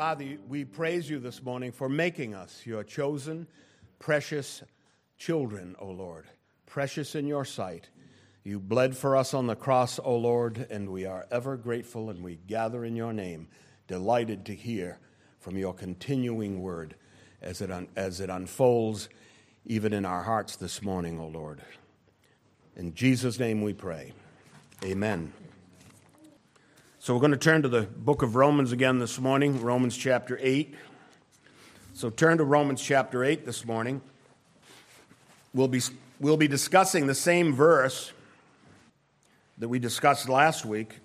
Father, we praise you this morning for making us your chosen, precious children, O Lord, precious in your sight. You bled for us on the cross, O Lord, and we are ever grateful, and we gather in your name, delighted to hear from your continuing word as it unfolds even in our hearts this morning, O Lord. In Jesus' name we pray. Amen. So we're going to turn to the book of Romans again this morning, Romans chapter 8. So turn to Romans chapter 8 this morning. We'll be discussing the same verse that we discussed last week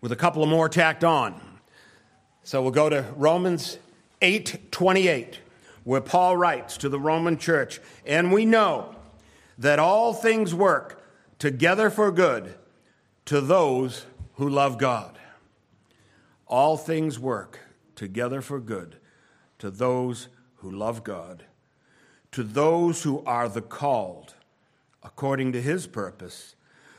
with a couple of more tacked on. So we'll go to Romans 8:28, where Paul writes to the Roman church, "And we know that all things work together for good to those who love God." All things work together for good to those who love God, to those who are the called according to his purpose,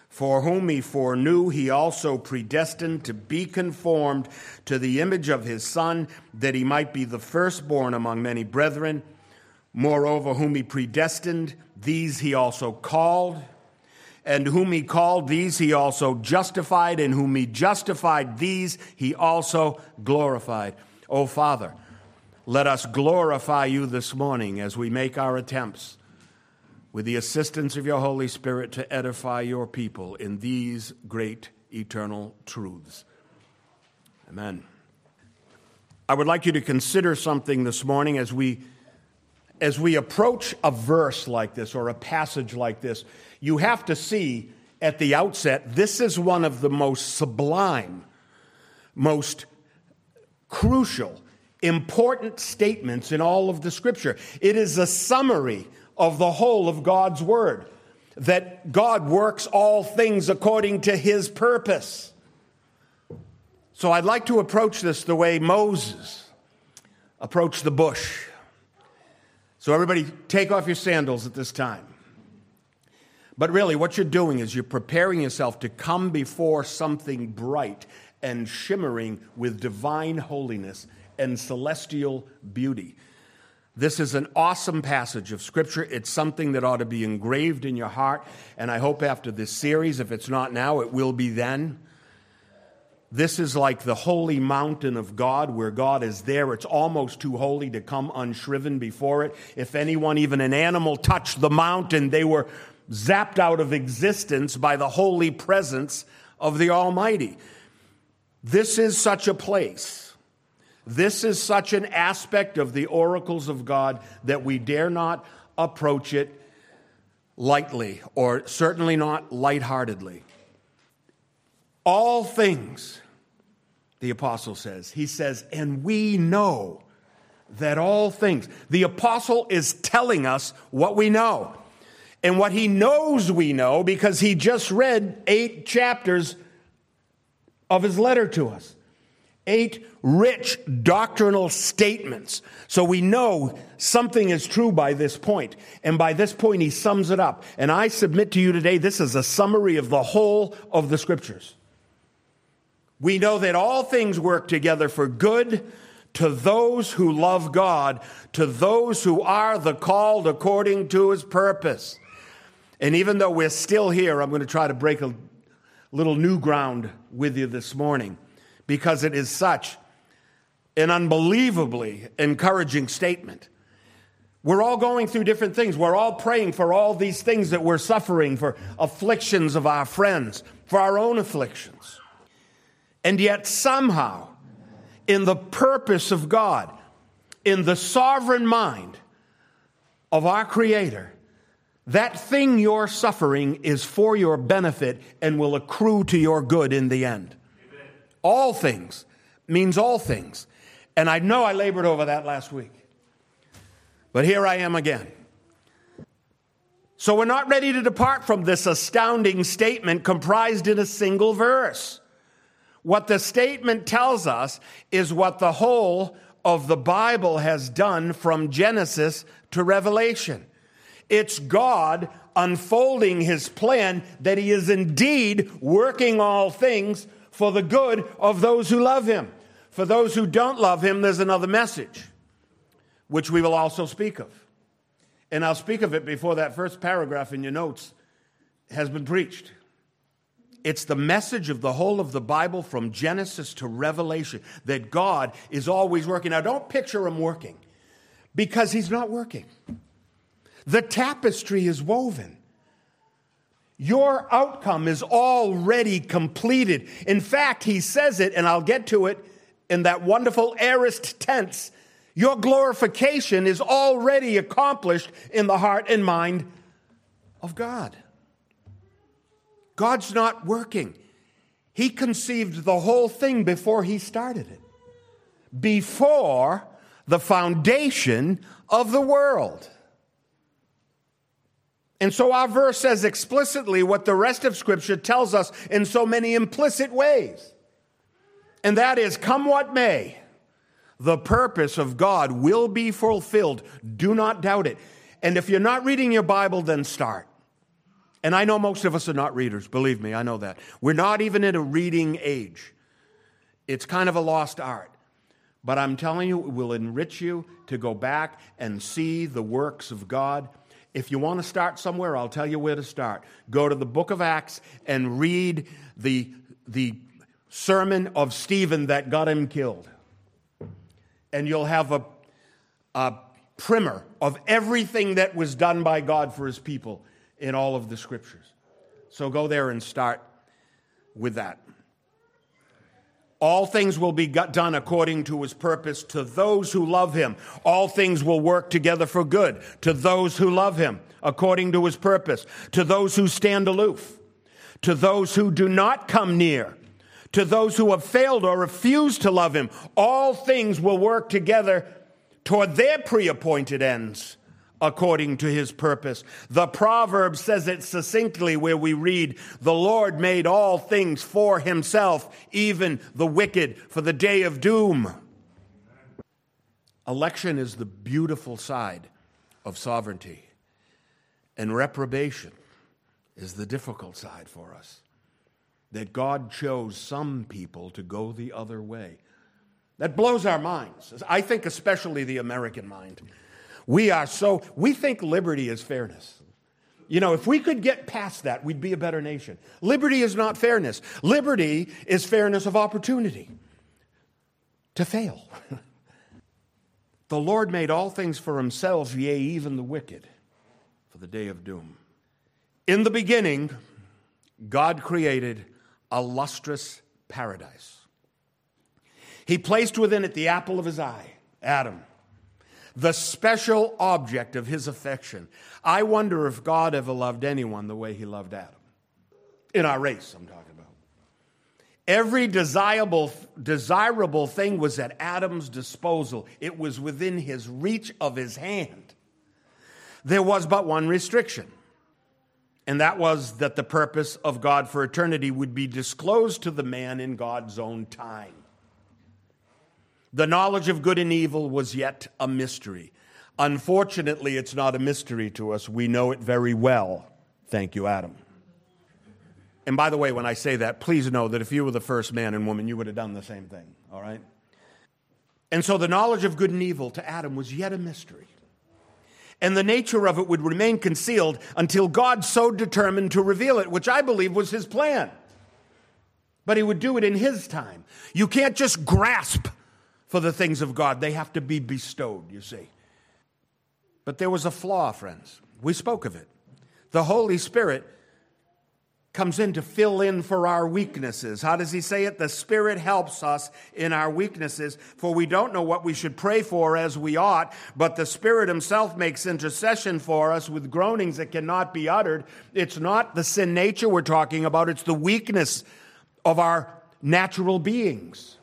for whom he foreknew, he also predestined to be conformed to the image of his Son, that he might be the firstborn among many brethren. Moreover, whom he predestined, these he also called. And whom he called, these he also justified. And whom he justified, these he also glorified. O Father, let us glorify you this morning as we make our attempts with the assistance of your Holy Spirit to edify your people in these great eternal truths. Amen. I would like you to consider something this morning as we approach a verse like this or a passage like this. You have to see at the outset, this is one of the most sublime, most crucial, important statements in all of the Scripture. It is a summary of the whole of God's Word, that God works all things according to his purpose. So I'd like to approach this the way Moses approached the bush. So everybody take off your sandals at this time. But really, what you're doing is you're preparing yourself to come before something bright and shimmering with divine holiness and celestial beauty. This is an awesome passage of Scripture. It's something that ought to be engraved in your heart, and I hope after this series, if it's not now, it will be then. This is like the holy mountain of God, where God is there. It's almost too holy to come unshriven before it. If anyone, even an animal, touched the mountain, they were zapped out of existence by the holy presence of the Almighty. This is such a place. This is such an aspect of the oracles of God that we dare not approach it lightly, or certainly not lightheartedly. All things, the apostle says. He says, and we know that all things. The apostle is telling us what we know. And what he knows we know because he just read 8 chapters of his letter to us. 8 rich doctrinal statements. So we know something is true by this point. And by this point, he sums it up. And I submit to you today, this is a summary of the whole of the Scriptures. We know that all things work together for good to those who love God, to those who are the called according to his purpose. And even though we're still here, I'm going to try to break a little new ground with you this morning, because it is such an unbelievably encouraging statement. We're all going through different things. We're all praying for all these things that we're suffering, for afflictions of our friends, for our own afflictions. And yet somehow, in the purpose of God, in the sovereign mind of our Creator, that thing you're suffering is for your benefit and will accrue to your good in the end. Amen. All things means all things. And I know I labored over that last week, but here I am again. So we're not ready to depart from this astounding statement comprised in a single verse. What the statement tells us is what the whole of the Bible has done from Genesis to Revelation. It's God unfolding his plan that he is indeed working all things for the good of those who love him, For those who don't love him, there's another message, which we will also speak of. And I'll speak of it before that first paragraph in your notes has been preached. It's the message of the whole of the Bible from Genesis to Revelation, that God is always working. Now, don't picture him working, because he's not working. The tapestry is woven. Your outcome is already completed. In fact, he says it, and I'll get to it in that wonderful aorist tense. Your glorification is already accomplished in the heart and mind of God. God's not working. He conceived the whole thing before he started it, before the foundation of the world. And so our verse says explicitly what the rest of Scripture tells us in so many implicit ways. And that is, come what may, the purpose of God will be fulfilled. Do not doubt it. And if you're not reading your Bible, then start. And I know most of us are not readers. Believe me, I know that. We're not even in a reading age. It's kind of a lost art. But I'm telling you, it will enrich you to go back and see the works of God. If you want to start somewhere, I'll tell you where to start. Go to the book of Acts and read the sermon of Stephen that got him killed. And you'll have a primer of everything that was done by God for his people in all of the Scriptures. So go there and start with that. All things will be done according to his purpose to those who love him. All things will work together for good to those who love him, according to his purpose, to those who stand aloof, to those who do not come near, to those who have failed or refuse to love him. All things will work together toward their pre-appointed ends, according to his purpose. The proverb says it succinctly, where we read, "The Lord made all things for himself, even the wicked, for the day of doom." Election is the beautiful side of sovereignty, and reprobation is the difficult side for us. That God chose some people to go the other way. That blows our minds. I think especially the American mind. We think liberty is fairness. You know, if we could get past that, we'd be a better nation. Liberty is not fairness. Liberty is fairness of opportunity to fail. The Lord made all things for himself, yea, even the wicked, for the day of doom. In the beginning, God created a lustrous paradise. He placed within it the apple of his eye, Adam, the special object of his affection. I wonder if God ever loved anyone the way he loved Adam. In our race, I'm talking about. Every desirable thing was at Adam's disposal. It was within his reach of his hand. There was but one restriction, and that was that the purpose of God for eternity would be disclosed to the man in God's own time. The knowledge of good and evil was yet a mystery. Unfortunately, it's not a mystery to us. We know it very well. Thank you, Adam. And by the way, when I say that, please know that if you were the first man and woman, you would have done the same thing, all right? And so the knowledge of good and evil to Adam was yet a mystery. And the nature of it would remain concealed until God so determined to reveal it, which I believe was his plan. But he would do it in his time. You can't just grasp for the things of God. They have to be bestowed, you see. But there was a flaw, friends. We spoke of it. The Holy Spirit comes in to fill in for our weaknesses. How does he say it? The Spirit helps us in our weaknesses, for we don't know what we should pray for as we ought, but the Spirit himself makes intercession for us with groanings that cannot be uttered. It's not the sin nature we're talking about. It's the weakness of our natural beings.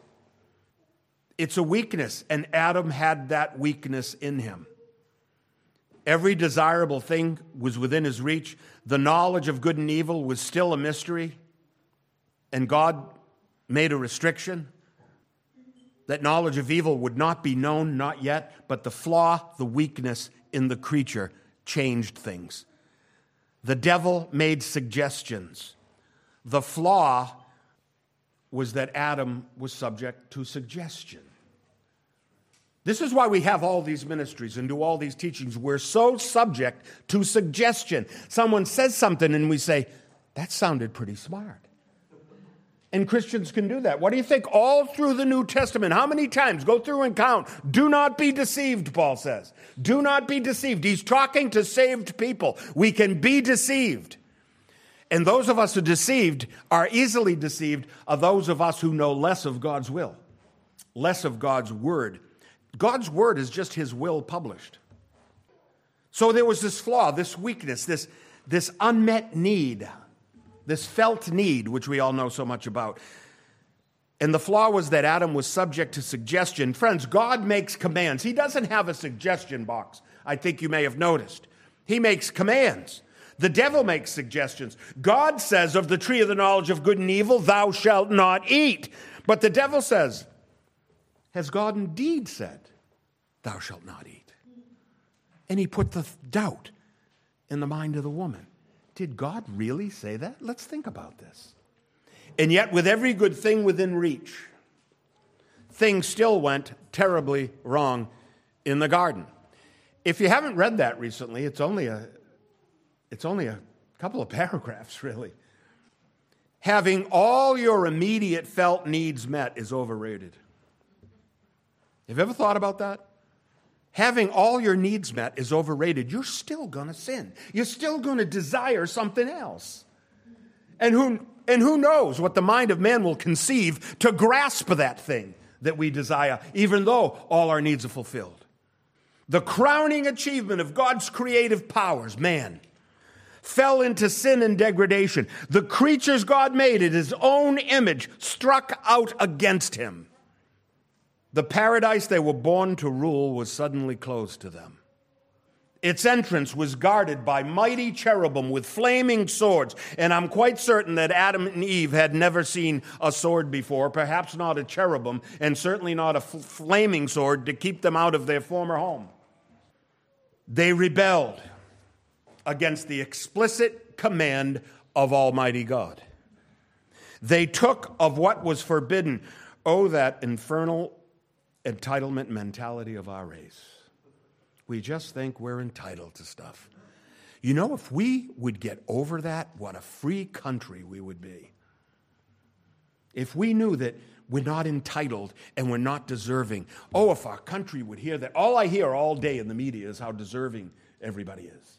It's a weakness, and Adam had that weakness in him. Every desirable thing was within his reach. The knowledge of good and evil was still a mystery, and God made a restriction. That knowledge of evil would not be known, not yet, but the flaw, the weakness in the creature changed things. The devil made suggestions. The flaw was that Adam was subject to suggestion. This is why we have all these ministries and do all these teachings. We're so subject to suggestion. Someone says something and we say, that sounded pretty smart. And Christians can do that. What do you think? All through the New Testament, how many times? Go through and count. Do not be deceived, Paul says. Do not be deceived. He's talking to saved people. We can be deceived. And those of us who are deceived are easily deceived of those of us who know less of God's will, less of God's word. God's word is just his will published. So there was this flaw, this weakness, this unmet need, this felt need, which we all know so much about. And the flaw was that Adam was subject to suggestion. Friends, God makes commands. He doesn't have a suggestion box. I think you may have noticed. He makes commands. The devil makes suggestions. God says, of the tree of the knowledge of good and evil, thou shalt not eat. But the devil says, has God indeed said, thou shalt not eat? And he put the doubt in the mind of the woman. Did God really say that? Let's think about this. And yet, with every good thing within reach, things still went terribly wrong in the garden. If you haven't read that recently, it's only a couple of paragraphs, really. Having all your immediate felt needs met is overrated. Have you ever thought about that? Having all your needs met is overrated. You're still going to sin. You're still going to desire something else. And who knows what the mind of man will conceive to grasp that thing that we desire, even though all our needs are fulfilled. The crowning achievement of God's creative powers, man, fell into sin and degradation. The creatures God made in his own image struck out against him. The paradise they were born to rule was suddenly closed to them. Its entrance was guarded by mighty cherubim with flaming swords, and I'm quite certain that Adam and Eve had never seen a sword before, perhaps not a cherubim, and certainly not a flaming sword to keep them out of their former home. They rebelled against the explicit command of Almighty God. They took of what was forbidden. Oh, that infernal entitlement mentality of our race. We just think we're entitled to stuff. You know, if we would get over that, what a free country we would be. If we knew that we're not entitled and we're not deserving. Oh, if our country would hear that. All I hear all day in the media is how deserving everybody is.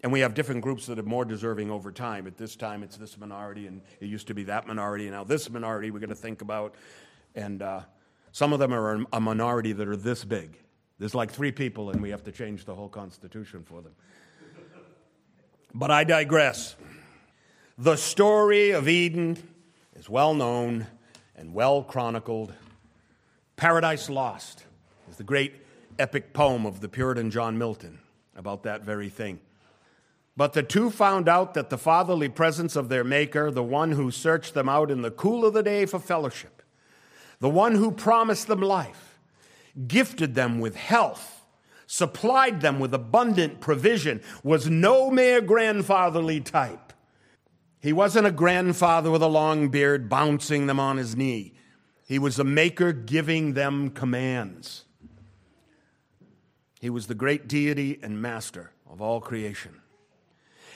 And we have different groups that are more deserving over time. At this time, it's this minority, and it used to be that minority, and now this minority we're going to think about. And some of them are a minority that are this big. There's like 3 people, and we have to change the whole Constitution for them. But I digress. The story of Eden is well known and well chronicled. Paradise Lost is the great epic poem of the Puritan John Milton about that very thing. But the 2 found out that the fatherly presence of their Maker, the one who searched them out in the cool of the day for fellowship, the one who promised them life, gifted them with health, supplied them with abundant provision, was no mere grandfatherly type. He wasn't a grandfather with a long beard bouncing them on his knee. He was the Maker giving them commands. He was the great deity and master of all creation.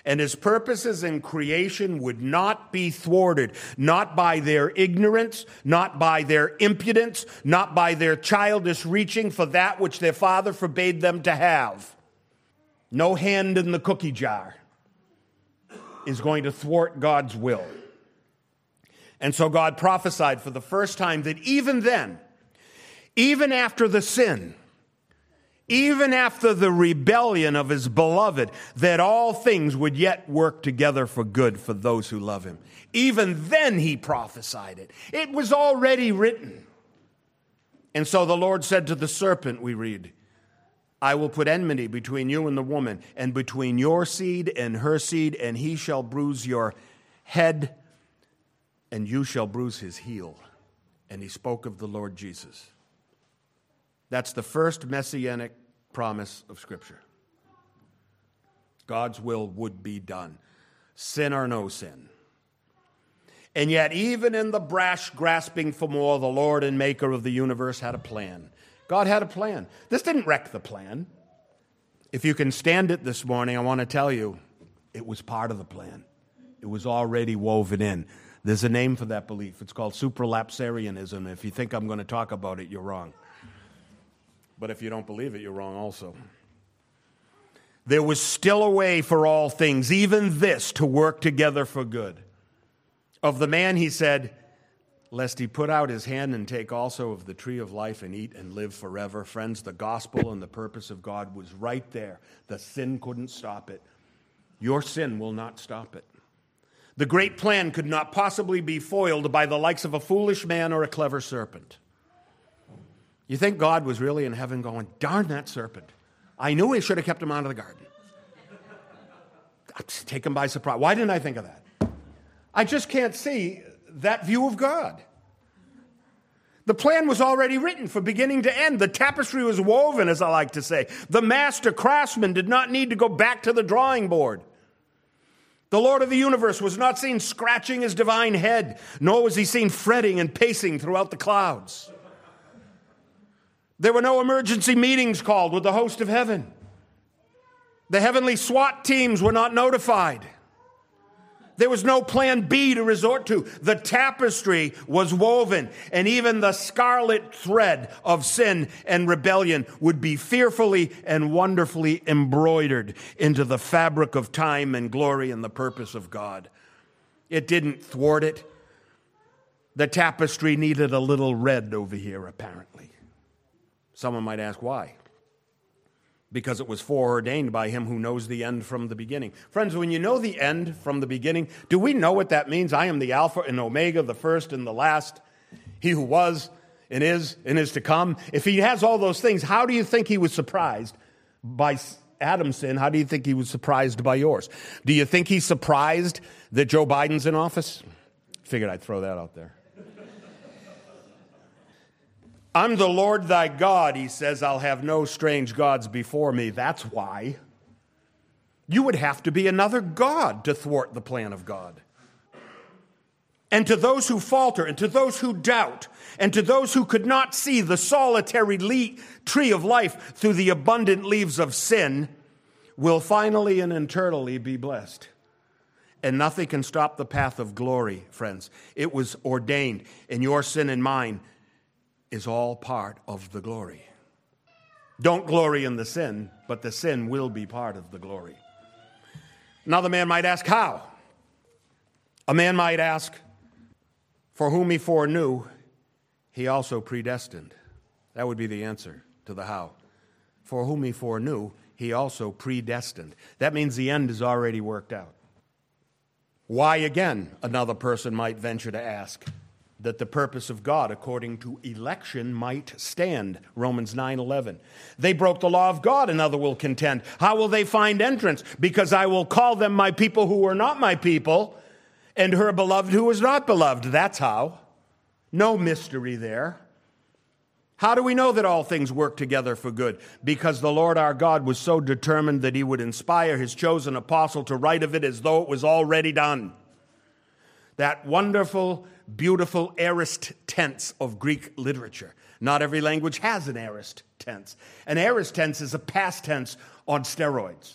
And his purposes in creation would not be thwarted, not by their ignorance, not by their impudence, not by their childish reaching for that which their father forbade them to have. No hand in the cookie jar is going to thwart God's will. And so God prophesied for the first time that even then, even after the sin, even after the rebellion of his beloved, that all things would yet work together for good for those who love him. Even then he prophesied it. It was already written. And so the Lord said to the serpent, we read, I will put enmity between you and the woman, and between your seed and her seed, and he shall bruise your head, and you shall bruise his heel. And he spoke of the Lord Jesus. That's the first messianic promise of Scripture. God's will would be done, sin or no sin. And yet, even in the brash grasping for more, the Lord and Maker of the universe had a plan. God had a plan. This didn't wreck the plan. If you can stand it this morning, I want to tell you, it was part of the plan. It was already woven in. There's a name for that belief. It's called supralapsarianism. If you think I'm going to talk about it, you're wrong. But if you don't believe it, you're wrong also. There was still a way for all things, even this, to work together for good. Of the man, he said, lest he put out his hand and take also of the tree of life and eat and live forever. Friends, the gospel and the purpose of God was right there. The sin couldn't stop it. Your sin will not stop it. The great plan could not possibly be foiled by the likes of a foolish man or a clever serpent. You think God was really in heaven going, darn that serpent. I knew we should have kept him out of the garden. Take him by surprise. Why didn't I think of that? I just can't see that view of God. The plan was already written from beginning to end. The tapestry was woven, as I like to say. The master craftsman did not need to go back to the drawing board. The Lord of the universe was not seen scratching his divine head, nor was he seen fretting and pacing throughout the clouds. There were no emergency meetings called with the host of heaven. The heavenly SWAT teams were not notified. There was no plan B to resort to. The tapestry was woven, and even the scarlet thread of sin and rebellion would be fearfully and wonderfully embroidered into the fabric of time and glory and the purpose of God. It didn't thwart it. The tapestry needed a little red over here, apparently. Someone might ask why. Because it was foreordained by him who knows the end from the beginning. Friends, when you know the end from the beginning, do we know what that means? I am the Alpha and Omega, the first and the last, he who was and is to come. If he has all those things, how do you think he was surprised by Adam's sin? How do you think he was surprised by yours? Do you think he's surprised that Joe Biden's in office? Figured I'd throw that out there. I'm the Lord thy God, he says, I'll have no strange gods before me. That's why. You would have to be another god to thwart the plan of God. And to those who falter, and to those who doubt, and to those who could not see the solitary tree of life through the abundant leaves of sin, will finally and eternally be blessed. And nothing can stop the path of glory, friends. It was ordained, and your sin and mine is all part of the glory. Don't glory in the sin, but the sin will be part of the glory. Another man might ask, how? A man might ask, for whom he foreknew, he also predestined. That would be the answer to the how. For whom he foreknew, he also predestined. That means the end is already worked out. Why again, another person might venture to ask, that the purpose of God according to election might stand, Romans 9:11. They broke the law of God, another will contend. How will they find entrance? Because I will call them my people who were not my people, and her beloved who was not beloved. That's how. No mystery there. How do we know that all things work together for good? Because the Lord our God was so determined that he would inspire his chosen apostle to write of it as though it was already done. That wonderful, beautiful aorist tense of Greek literature. Not every language has an aorist tense. An aorist tense is a past tense on steroids.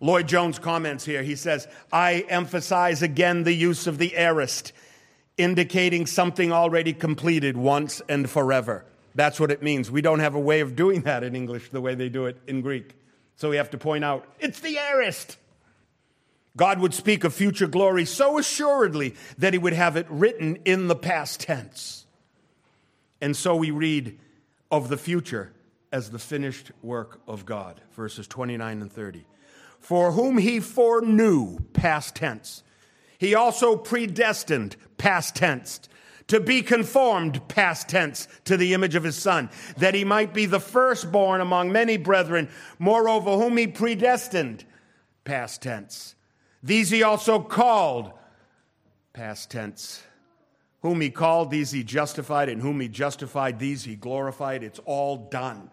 Lloyd-Jones comments here. He says, I emphasize again the use of the aorist, indicating something already completed once and forever. That's what it means. We don't have a way of doing that in English the way they do it in Greek. So we have to point out, it's the aorist. God would speak of future glory so assuredly that he would have it written in the past tense. And so we read of the future as the finished work of God, verses 29 and 30. For whom he foreknew, past tense, he also predestined, past tense, to be conformed, past tense, to the image of his Son, that he might be the firstborn among many brethren, moreover whom he predestined, past tense. These he also called, past tense. Whom he called, these he justified, and whom he justified, these he glorified. It's all done.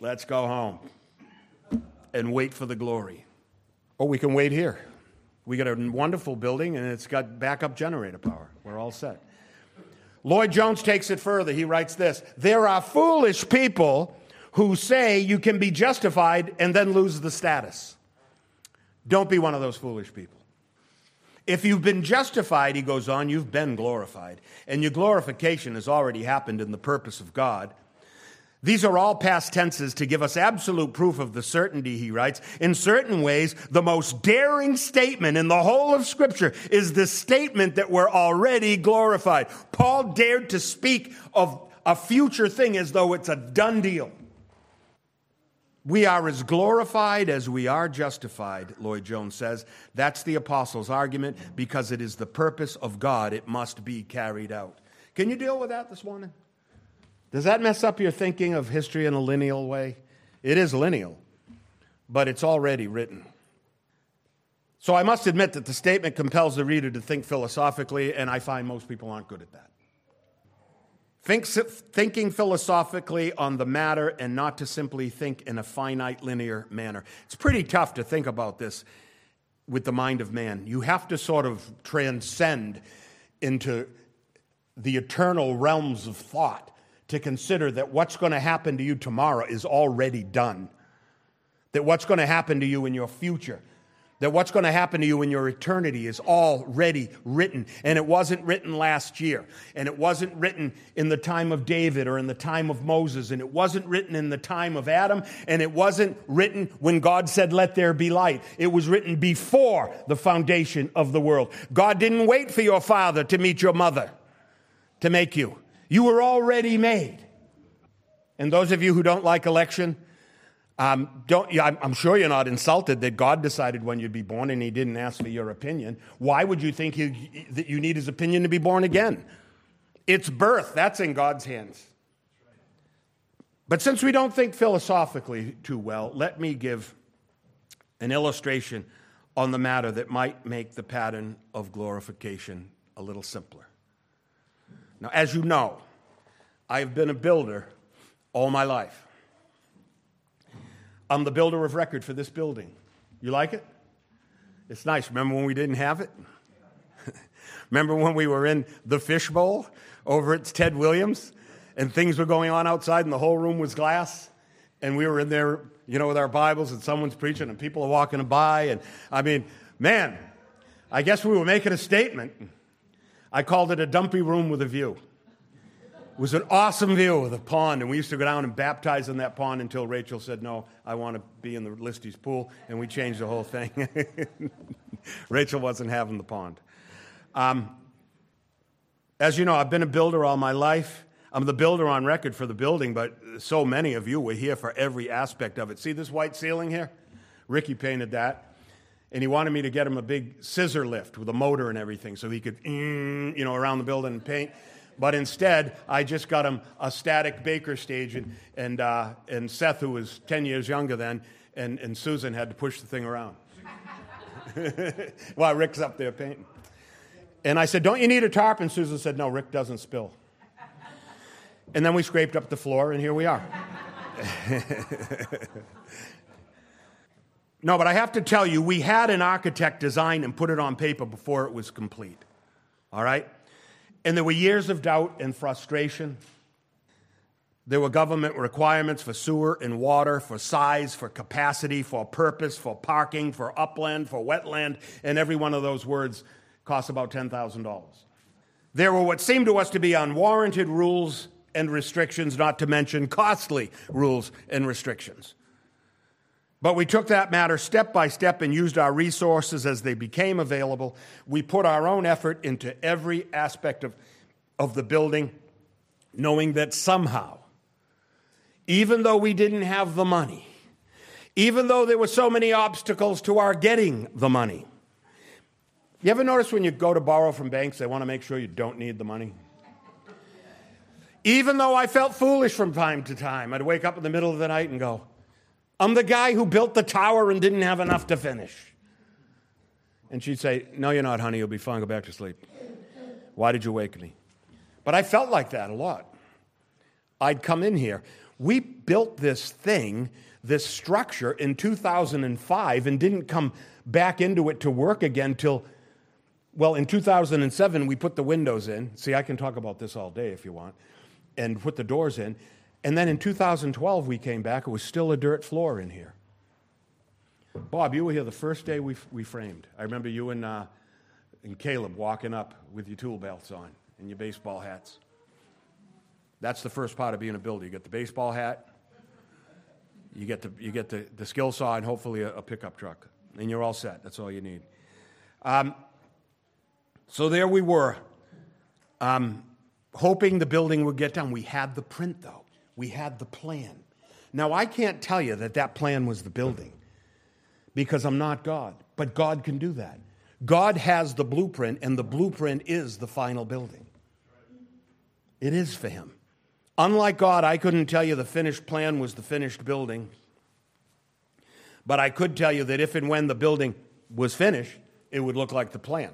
Let's go home and wait for the glory. Or we can wait here. We got a wonderful building, and it's got backup generator power. We're all set. Lloyd-Jones takes it further. He writes this: there are foolish people who say you can be justified and then lose the status. Don't be one of those foolish people. If you've been justified, he goes on, you've been glorified. And your glorification has already happened in the purpose of God. These are all past tenses to give us absolute proof of the certainty, he writes. In certain ways, the most daring statement in the whole of Scripture is the statement that we're already glorified. Paul dared to speak of a future thing as though it's a done deal. We are as glorified as we are justified, Lloyd-Jones says. That's the apostles' argument because it is the purpose of God. It must be carried out. Can you deal with that this morning? Does that mess up your thinking of history in a lineal way? It is lineal, but it's already written. So I must admit that the statement compels the reader to think philosophically, and I find most people aren't good at that. Thinking philosophically on the matter and not to simply think in a finite linear manner. It's pretty tough to think about this with the mind of man. You have to sort of transcend into the eternal realms of thought to consider that what's going to happen to you tomorrow is already done, that what's going to happen to you in your future, that what's going to happen to you in your eternity is already written. And it wasn't written last year. And it wasn't written in the time of David or in the time of Moses. And it wasn't written in the time of Adam. And it wasn't written when God said, let there be light. It was written before the foundation of the world. God didn't wait for your father to meet your mother to make you. You were already made. And those of you who don't like election, I'm sure you're not insulted that God decided when you'd be born and he didn't ask for your opinion. Why would you think that you need his opinion to be born again? It's birth. That's in God's hands. But since we don't think philosophically too well, let me give an illustration on the matter that might make the pattern of glorification a little simpler. Now, as you know, I've been a builder all my life. I'm the builder of record for this building. You like it? It's nice. Remember when we didn't have it? Remember when we were in the fishbowl over at Ted Williams and things were going on outside and the whole room was glass and we were in there, you know, with our Bibles and someone's preaching and people are walking by and I mean, man, I guess we were making a statement. I called it a dumpy room with a view. It was an awesome view of the pond, and we used to go down and baptize in that pond until Rachel said, no, I want to be in the Listy's pool, and we changed the whole thing. Rachel wasn't having the pond. As you know, I've been a builder all my life. I'm the builder on record for the building, but so many of you were here for every aspect of it. See this white ceiling here? Ricky painted that, and he wanted me to get him a big scissor lift with a motor and everything so he could, you know, around the building and paint. But instead, I just got him a static baker stage, and Seth, who was 10 years younger then, and Susan had to push the thing around while Rick's up there painting. And I said, don't you need a tarp? And Susan said, no, Rick doesn't spill. And then we scraped up the floor, and here we are. No, but I have to tell you, we had an architect design and put it on paper before it was complete, all right? And there were years of doubt and frustration. There were government requirements for sewer and water, for size, for capacity, for purpose, for parking, for upland, for wetland, and every one of those words cost about $10,000. There were what seemed to us to be unwarranted rules and restrictions, not to mention costly rules and restrictions. But we took that matter step by step and used our resources as they became available. We put our own effort into every aspect of the building, knowing that somehow, even though we didn't have the money, even though there were so many obstacles to our getting the money. You ever notice when you go to borrow from banks, they want to make sure you don't need the money? Even though I felt foolish from time to time, I'd wake up in the middle of the night and go, I'm the guy who built the tower and didn't have enough to finish. And she'd say, no, you're not, honey. You'll be fine. Go back to sleep. Why did you wake me? But I felt like that a lot. I'd come in here. We built this thing, this structure in 2005 and didn't come back into it to work again till, well, in 2007, we put the windows in. See, I can talk about this all day if you want, and put the doors in. And then in 2012, we came back. It was still a dirt floor in here. Bob, you were here the first day we framed. I remember you and Caleb walking up with your tool belts on and your baseball hats. That's the first part of being a builder. You get the baseball hat, you get the skill saw, and hopefully a pickup truck. And you're all set. That's all you need. So there we were, hoping the building would get done. We had the print, though. We had the plan. Now, I can't tell you that that plan was the building, because I'm not God. But God can do that. God has the blueprint, and the blueprint is the final building. It is for him. Unlike God, I couldn't tell you the finished plan was the finished building. But I could tell you that if and when the building was finished, it would look like the plan.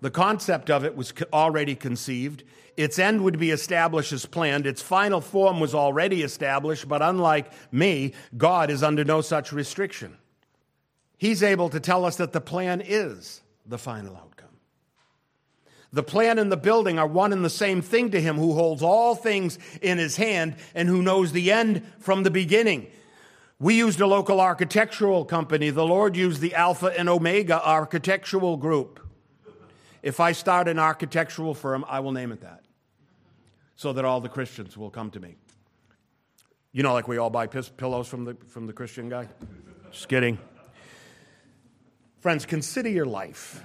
The concept of it was already conceived. Its end would be established as planned. Its final form was already established, but unlike me, God is under no such restriction. He's able to tell us that the plan is the final outcome. The plan and the building are one and the same thing to him who holds all things in his hand and who knows the end from the beginning. We used a local architectural company. The Lord used the Alpha and Omega Architectural Group. If I start an architectural firm, I will name it that, so that all the Christians will come to me. You know, like we all buy pillows from the Christian guy? Just kidding. Friends, consider your life.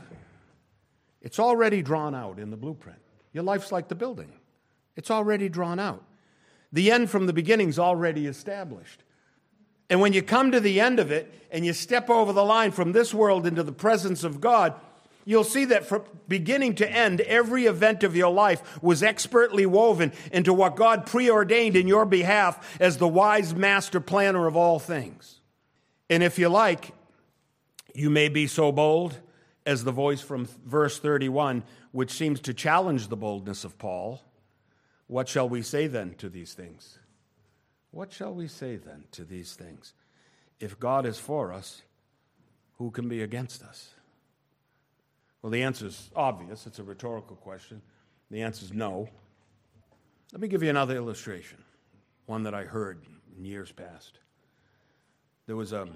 It's already drawn out in the blueprint. Your life's like the building. It's already drawn out. The end from the beginning's already established. And when you come to the end of it and you step over the line from this world into the presence of God, you'll see that from beginning to end, every event of your life was expertly woven into what God preordained in your behalf as the wise master planner of all things. And if you like, you may be so bold as the voice from verse 31, which seems to challenge the boldness of Paul. What shall we say then to these things? What shall we say then to these things? If God is for us, who can be against us? Well, the answer is obvious. It's a rhetorical question. The answer is no. Let me give you another illustration, one that I heard in years past. There was a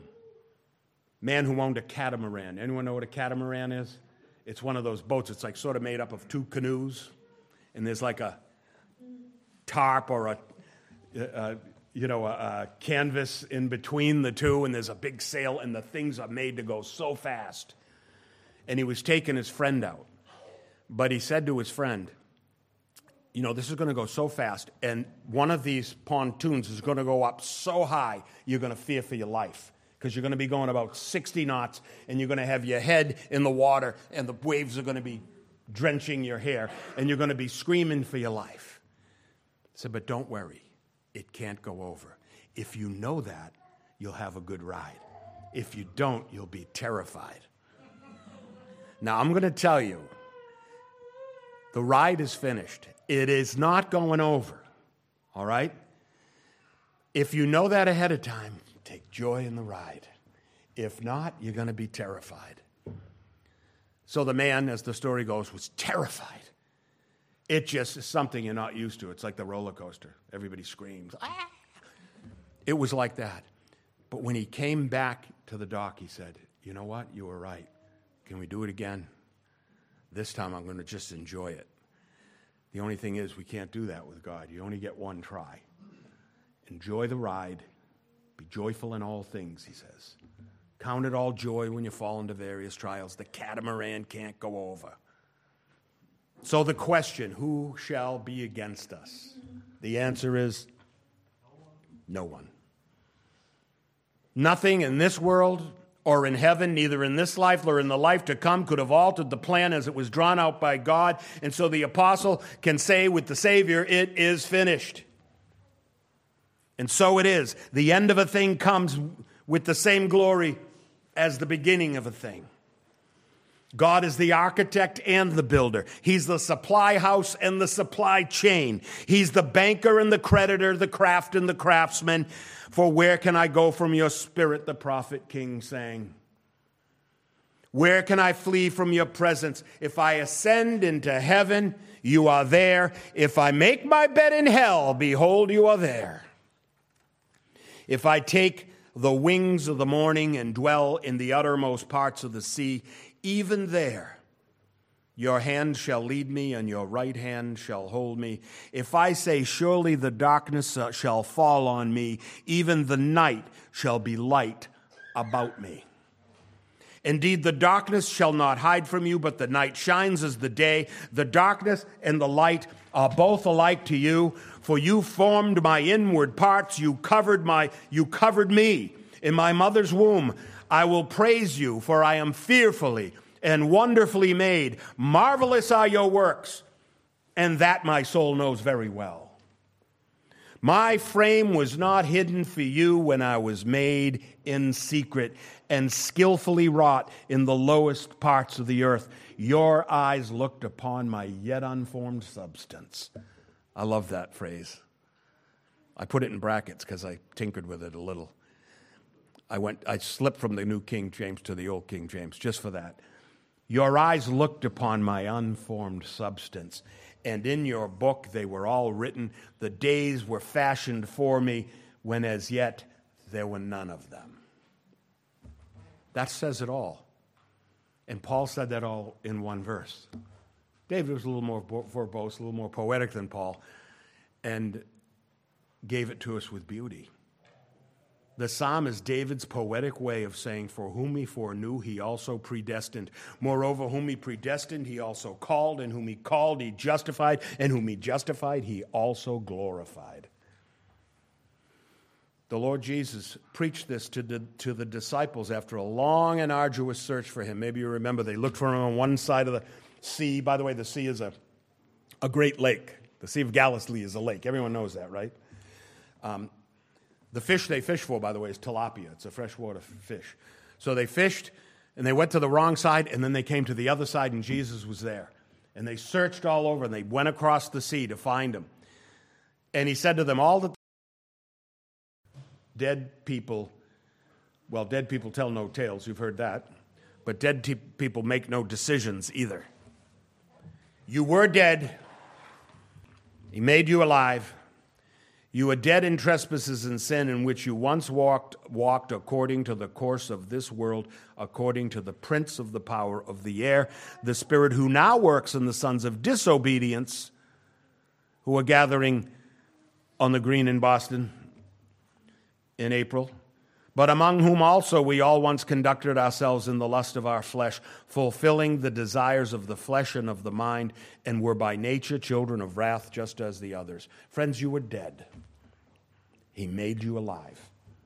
man who owned a catamaran. Anyone know what a catamaran is? It's one of those boats. It's like sort of made up of two canoes, and there's like a tarp or a canvas in between the two, and there's a big sail, and the things are made to go so fast. And he was taking his friend out, but he said to his friend, "You know, this is going to go so fast, and one of these pontoons is going to go up so high, you're going to fear for your life." Because you're going to be going about 60 knots, and you're going to have your head in the water, and the waves are going to be drenching your hair, and you're going to be screaming for your life. I said, but don't worry. It can't go over. If you know that, you'll have a good ride. If you don't, you'll be terrified. Now, I'm going to tell you, the ride is finished. It is not going over, all right? If you know that ahead of time, take joy in the ride. If not, you're going to be terrified. So the man, as the story goes, was terrified. It just is something you're not used to. It's like the roller coaster. Everybody screams. Ah! It was like that. But when he came back to the dock, he said, "You know what? You were right. Can we do it again? This time I'm going to just enjoy it." The only thing is we can't do that with God. You only get one try. Enjoy the ride. Be joyful in all things, he says. Count it all joy when you fall into various trials. The catamaran can't go over. So the question, who shall be against us? The answer is no one. Nothing in this world or in heaven, neither in this life nor in the life to come, could have altered the plan as it was drawn out by God. And so the apostle can say with the Savior, it is finished. And so it is. The end of a thing comes with the same glory as the beginning of a thing. God is the architect and the builder. He's the supply house and the supply chain. He's the banker and the creditor, the craft and the craftsman. For where can I go from your spirit, the prophet king sang. Where can I flee from your presence? If I ascend into heaven, you are there. If I make my bed in hell, behold, you are there. If I take the wings of the morning and dwell in the uttermost parts of the sea, even there your hand shall lead me and your right hand shall hold me. If I say, surely the darkness shall fall on me, even the night shall be light about me. Indeed, the darkness shall not hide from you, but the night shines as the day. The darkness and the light are both alike to you, for you formed my inward parts, you covered me in my mother's womb. I will praise you, for I am fearfully and wonderfully made. Marvelous are your works, and that my soul knows very well. My frame was not hidden for you when I was made in secret and skillfully wrought in the lowest parts of the earth. Your eyes looked upon my yet unformed substance. I love that phrase. I put it in brackets because I tinkered with it a little. I slipped from the New King James to the Old King James just for that. Your eyes looked upon my unformed substance, and in your book they were all written. The days were fashioned for me when as yet there were none of them. That says it all. And Paul said that all in one verse. David was a little more verbose, a little more poetic than Paul, and gave it to us with beauty. The psalm is David's poetic way of saying, for whom he foreknew, he also predestined. Moreover, whom he predestined, he also called, and whom he called, he justified, and whom he justified, he also glorified. The Lord Jesus preached this to the disciples after a long and arduous search for him. Maybe you remember they looked for him on one side of the sea. By the way, the sea is a great lake. The Sea of Galilee is a lake. Everyone knows that, right? The fish they fish for, by the way, is tilapia. It's a freshwater fish. So they fished, and they went to the wrong side, and then they came to the other side, and Jesus was there. And they searched all over, and they went across the sea to find him. And he said to them, all the dead people tell no tales, you've heard that, but dead people make no decisions either. You were dead. He made you alive. You were dead in trespasses and sin in which you once walked according to the course of this world, according to the prince of the power of the air, the spirit who now works in the sons of disobedience, who are gathering on the green in Boston in April, but among whom also we all once conducted ourselves in the lust of our flesh, fulfilling the desires of the flesh and of the mind, and were by nature children of wrath, just as the others. Friends, you were dead. He made you alive.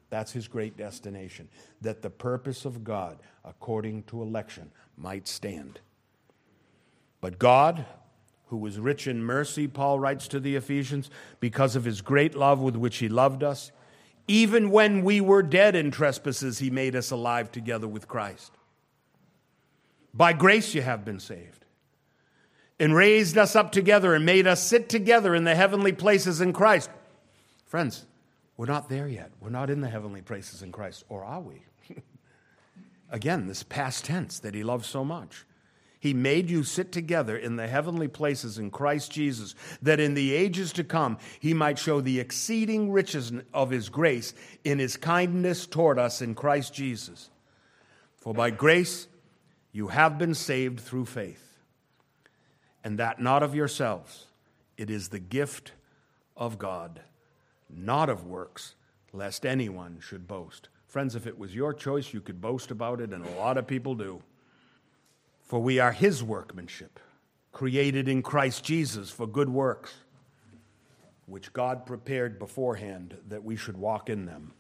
That's his great destination, that the purpose of God, according to election, might stand. But God, who was rich in mercy, Paul writes to the Ephesians, because of his great love with which he loved us, even when we were dead in trespasses, he made us alive together with Christ. By grace you have been saved, and raised us up together and made us sit together in the heavenly places in Christ. Friends, we're not there yet. We're not in the heavenly places in Christ, or are we? Again, this past tense that he loves so much. He made you sit together in the heavenly places in Christ Jesus, that in the ages to come he might show the exceeding riches of his grace in his kindness toward us in Christ Jesus. For by grace you have been saved through faith, and that not of yourselves. It is the gift of God, not of works, lest anyone should boast. Friends, if it was your choice, you could boast about it, and a lot of people do. For we are his workmanship, created in Christ Jesus for good works, which God prepared beforehand that we should walk in them.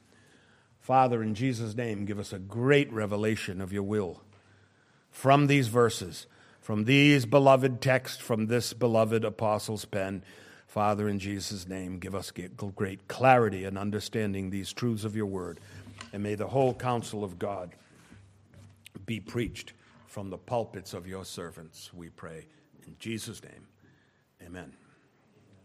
Father, in Jesus' name, give us a great revelation of your will from these verses, from these beloved texts, from this beloved apostle's pen. Father, in Jesus' name, give us great clarity in understanding these truths of your word, and may the whole counsel of God be preached from the pulpits of your servants, we pray in Jesus' name. Amen.